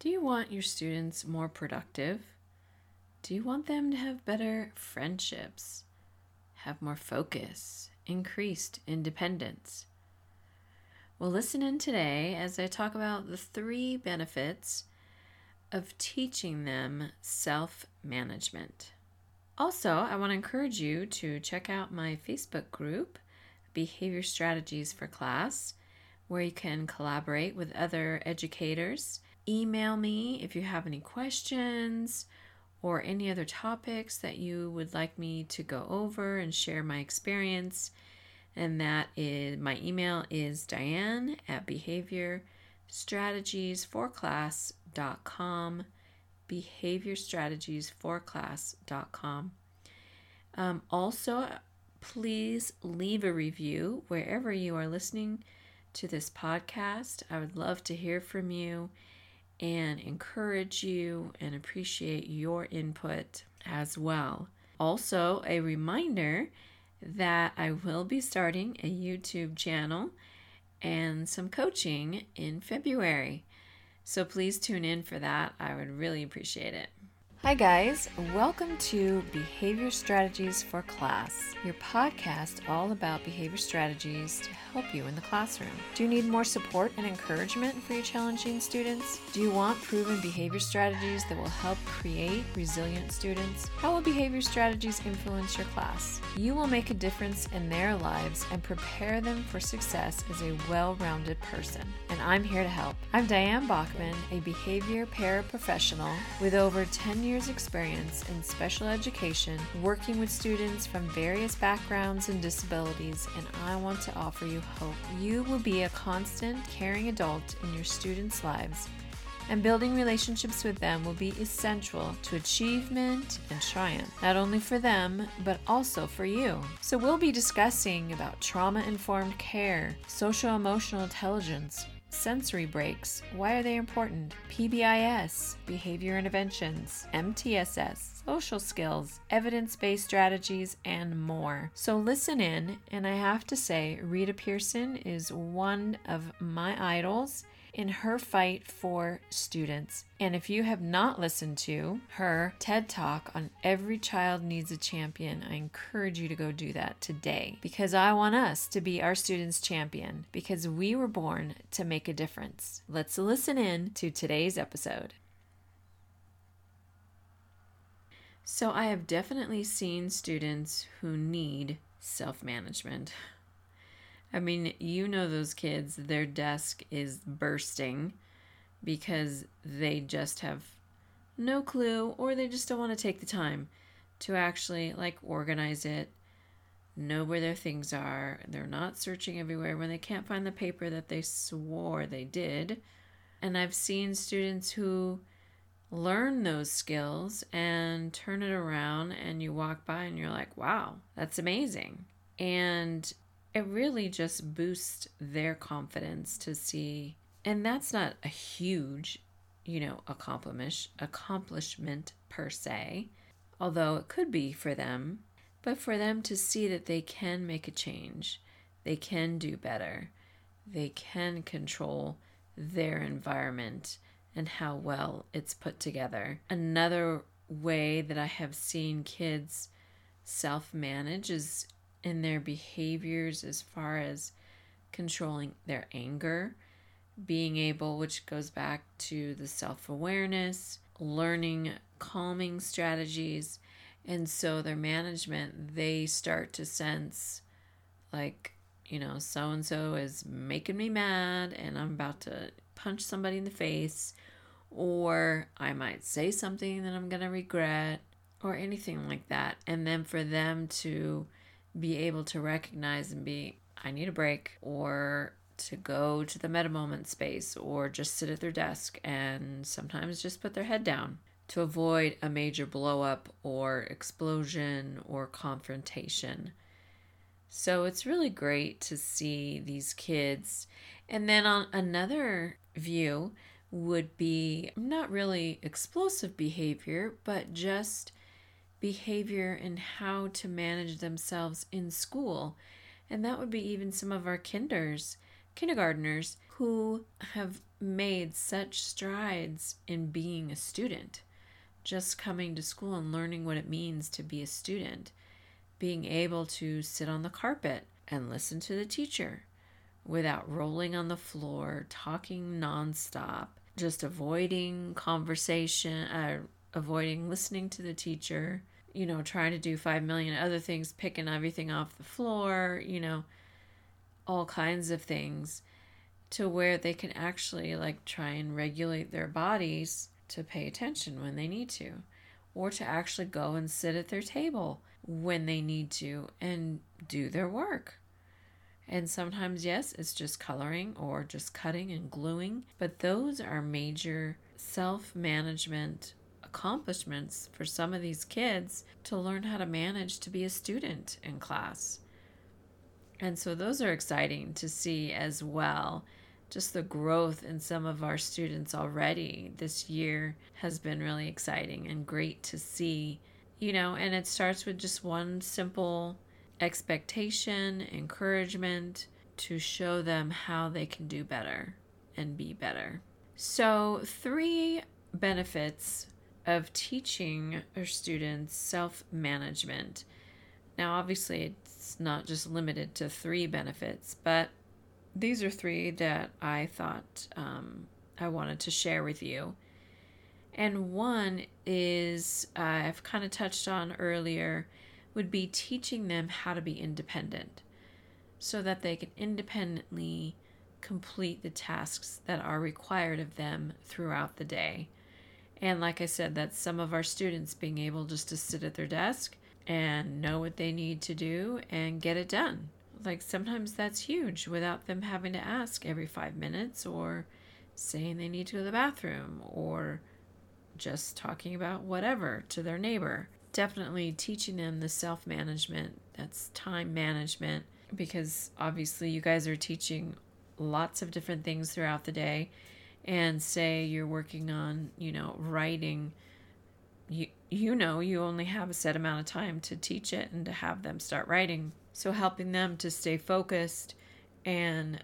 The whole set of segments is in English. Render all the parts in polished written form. Do you want your students more productive? Do you want them to have better friendships, have more focus, increased independence? Well, listen in today as I talk about the 3 benefits of teaching them self-management. Also, I want to encourage you to check out my Facebook group, Behavior Strategies for Class, where you can collaborate with other educators. Email me if you have any questions or any other topics that you would like me to go over and share my experience. And that is, my email is diane@behaviorstrategiesforclass.com, behaviorstrategiesforclass.com. Also, please leave a review wherever you are listening to this podcast. I would love to hear from you and encourage you and appreciate your input as well. Also, a reminder that I will be starting a YouTube channel and some coaching in February. So please tune in for that. I would really appreciate it. Hi guys, welcome to Behavior Strategies for Class, your podcast all about behavior strategies to help you in the classroom. Do you need more support and encouragement for your challenging students? Do you want proven behavior strategies that will help create resilient students? How will behavior strategies influence your class? You will make a difference in their lives and prepare them for success as a well-rounded person, and I'm here to help. I'm Diane Bachman, a behavior paraprofessional with over 10 years experience in special education, working with students from various backgrounds and disabilities, and I want to offer you hope. You will be a constant, caring adult in your students' lives, and building relationships with them will be essential to achievement and triumph, not only for them, but also for you. So we'll be discussing about trauma-informed care, social-emotional intelligence, sensory breaks, why are they important, PBIS, behavior interventions, MTSS, social skills, evidence-based strategies, and more. So listen in, and I have to say, Rita Pierson is one of my idols in her fight for students. And if you have not listened to her TED Talk on Every Child Needs a Champion, I encourage you to go do that today, because I want us to be our students' champion, because we were born to make a difference. Let's listen in to today's episode. So I have definitely seen students who need self-management. I mean, you know those kids, their desk is bursting because they just have no clue, or they just don't want to take the time to actually organize it, know where their things are. They're not searching everywhere when they can't find the paper that they swore they did. And I've seen students who learn those skills and turn it around, and you walk by and you're like, wow, that's amazing. And it really just boosts their confidence to see, and that's not a huge, accomplishment per se, although it could be for them, but for them to see that they can make a change, they can do better, they can control their environment and how well it's put together. Another way that I have seen kids self-manage is in their behaviors as far as controlling their anger, being able, which goes back to the self-awareness, learning calming strategies. And so their management, they start to sense so-and-so is making me mad and I'm about to punch somebody in the face, or I might say something that I'm going to regret, or anything like that. And then for them to be able to recognize and be, I need a break, or to go to the Meta Moment space, or just sit at their desk and sometimes just put their head down to avoid a major blow up or explosion or confrontation. So it's really great to see these kids. And then on another view would be not really explosive behavior, but just behavior and how to manage themselves in school. And that would be even some of our kindergarteners who have made such strides in being a student, just coming to school and learning what it means to be a student, being able to sit on the carpet and listen to the teacher without rolling on the floor, talking nonstop, just avoiding conversation, avoiding listening to the teacher, you know, trying to do 5 million other things, picking everything off the floor, you know, all kinds of things, to where they can actually like try and regulate their bodies to pay attention when they need to, or to actually go and sit at their table when they need to and do their work. And sometimes, yes, it's just coloring or just cutting and gluing, but those are major self-management accomplishments for some of these kids to learn how to manage to be a student in class. And so those are exciting to see as well. Just the growth in some of our students already this year has been really exciting and great to see, you know, and it starts with just one simple expectation, encouragement to show them how they can do better and be better. So 3 benefits of teaching our students self-management. Now, obviously, it's not just limited to 3 benefits, but these are 3 that I thought I wanted to share with you. And one is, I've kind of touched on earlier, would be teaching them how to be independent so that they can independently complete the tasks that are required of them throughout the day. And like I said, that's some of our students being able just to sit at their desk and know what they need to do and get it done. Like sometimes that's huge without them having to ask every 5 minutes or saying they need to go to the bathroom or just talking about whatever to their neighbor. Definitely teaching them the self-management, that's time management, because obviously you guys are teaching lots of different things throughout the day. And say you're working on, you know, writing, you know, you only have a set amount of time to teach it and to have them start writing. So helping them to stay focused and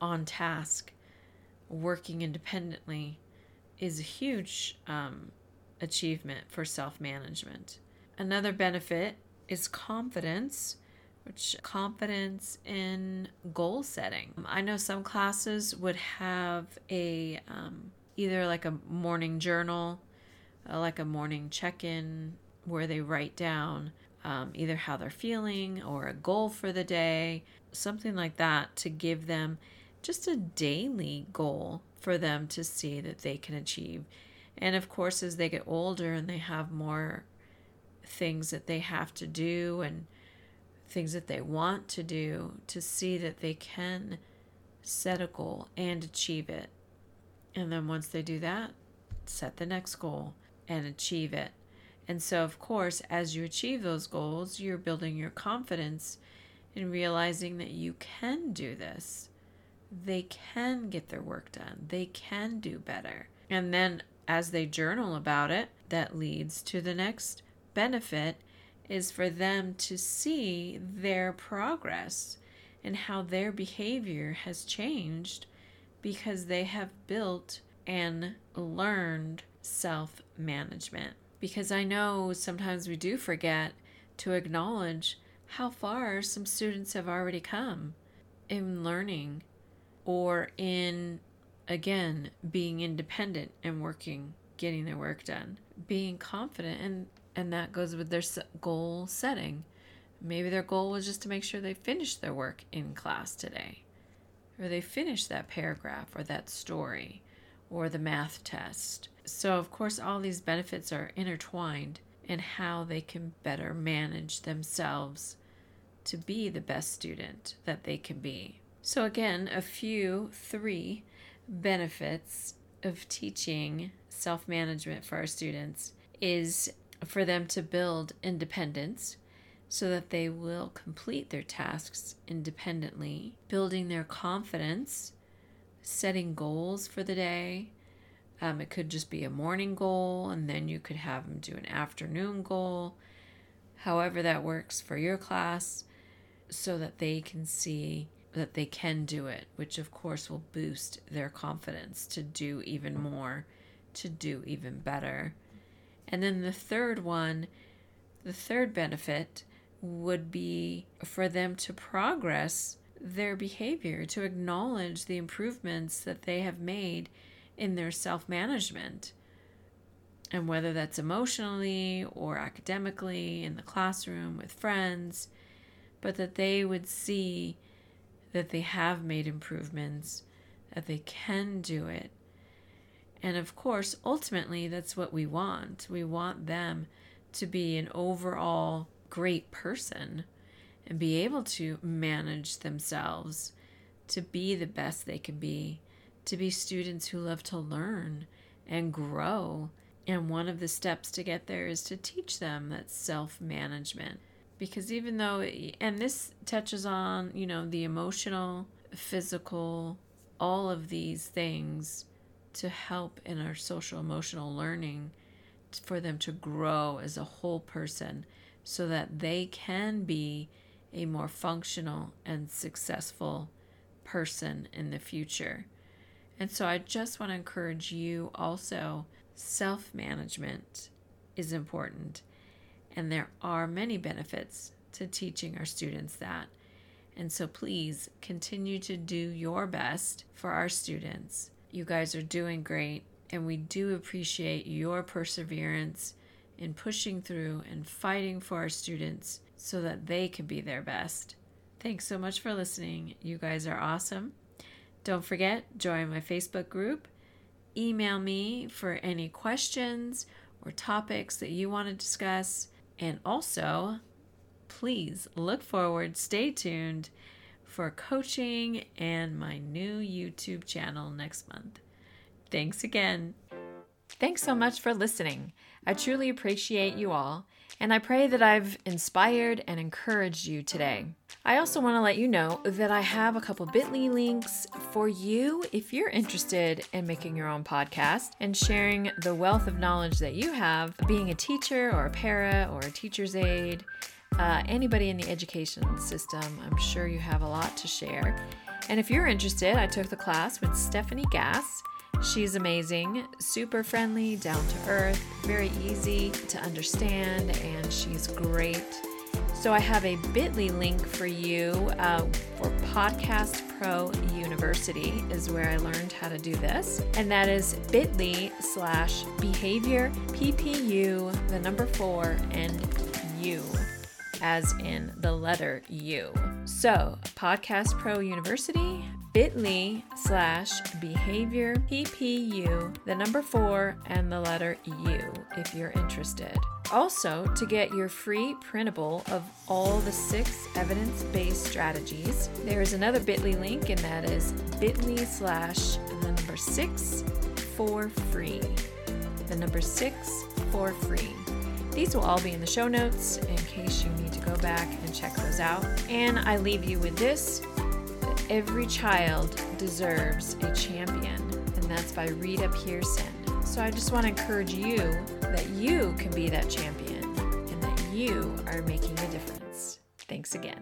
on task, working independently is a huge achievement for self-management. Another benefit is confidence, which confidence in goal setting. I know some classes would have a either like a morning journal, like a morning check-in where they write down either how they're feeling or a goal for the day, something like that, to give them just a daily goal for them to see that they can achieve. And of course, as they get older and they have more things that they have to do and things that they want to do, to see that they can set a goal and achieve it. And then once they do that, set the next goal and achieve it. And so, of course, as you achieve those goals, you're building your confidence in realizing that you can do this. They can get their work done. They can do better. And then as they journal about it, that leads to the next benefit, is for them to see their progress and how their behavior has changed because they have built and learned self-management. Because I know sometimes we do forget to acknowledge how far some students have already come in learning or in, again, being independent and working, getting their work done, being confident, and that goes with their goal setting. Maybe their goal was just to make sure they finish their work in class today, or they finish that paragraph or that story or the math test. So of course, all these benefits are intertwined in how they can better manage themselves to be the best student that they can be. So again, 3 benefits of teaching self-management for our students is for them to build independence so that they will complete their tasks independently, building their confidence, setting goals for the day. It could just be a morning goal, and then you could have them do an afternoon goal, however that works for your class, so that they can see that they can do it, which of course will boost their confidence to do even more, to do even better. And then the third one, the third benefit would be for them to progress their behavior, to acknowledge the improvements that they have made in their self-management. And whether that's emotionally or academically, in the classroom, with friends, but that they would see that they have made improvements, that they can do it. And of course, ultimately, that's what we want. We want them to be an overall great person and be able to manage themselves, to be the best they can be, to be students who love to learn and grow. And one of the steps to get there is to teach them that self-management. Because even though, and this touches on, you know, the emotional, physical, all of these things to help in our social emotional learning for them to grow as a whole person so that they can be a more functional and successful person in the future. And so I just want to encourage you also, self-management is important, and there are many benefits to teaching our students that. And so please continue to do your best for our students. You guys are doing great, and we do appreciate your perseverance in pushing through and fighting for our students so that they can be their best. Thanks so much for listening. You guys are awesome. Don't forget, join my Facebook group. Email me for any questions or topics that you want to discuss. And also, please look forward, stay tuned for coaching and my new YouTube channel next month. Thanks again. Thanks so much for listening. I truly appreciate you all, and I pray that I've inspired and encouraged you today. I also want to let you know that I have a couple bit.ly links for you if you're interested in making your own podcast and sharing the wealth of knowledge that you have, being a teacher or a para or a teacher's aide, anybody in the education system. I'm sure you have a lot to share. And if you're interested, I took the class with Stephanie Gass. She's amazing, super friendly, down to earth, very easy to understand, and she's great. So I have a bit.ly link for you for Podcast Pro University is where I learned how to do this. And that is bit.ly/behavior PPU4 as in the letter U. So Podcast Pro University, bit.ly/behavior PPU4 if you're interested. Also, to get your free printable of all the 6 evidence-based strategies, there is another bit.ly link, and that is bit.ly/6 for free. The number 6 for free. These will all be in the show notes in case you need to go back and check those out. And I leave you with this. Every Child Deserves a Champion, and that's by Rita Pierson. So I just want to encourage you that you can be that champion and that you are making a difference. Thanks again.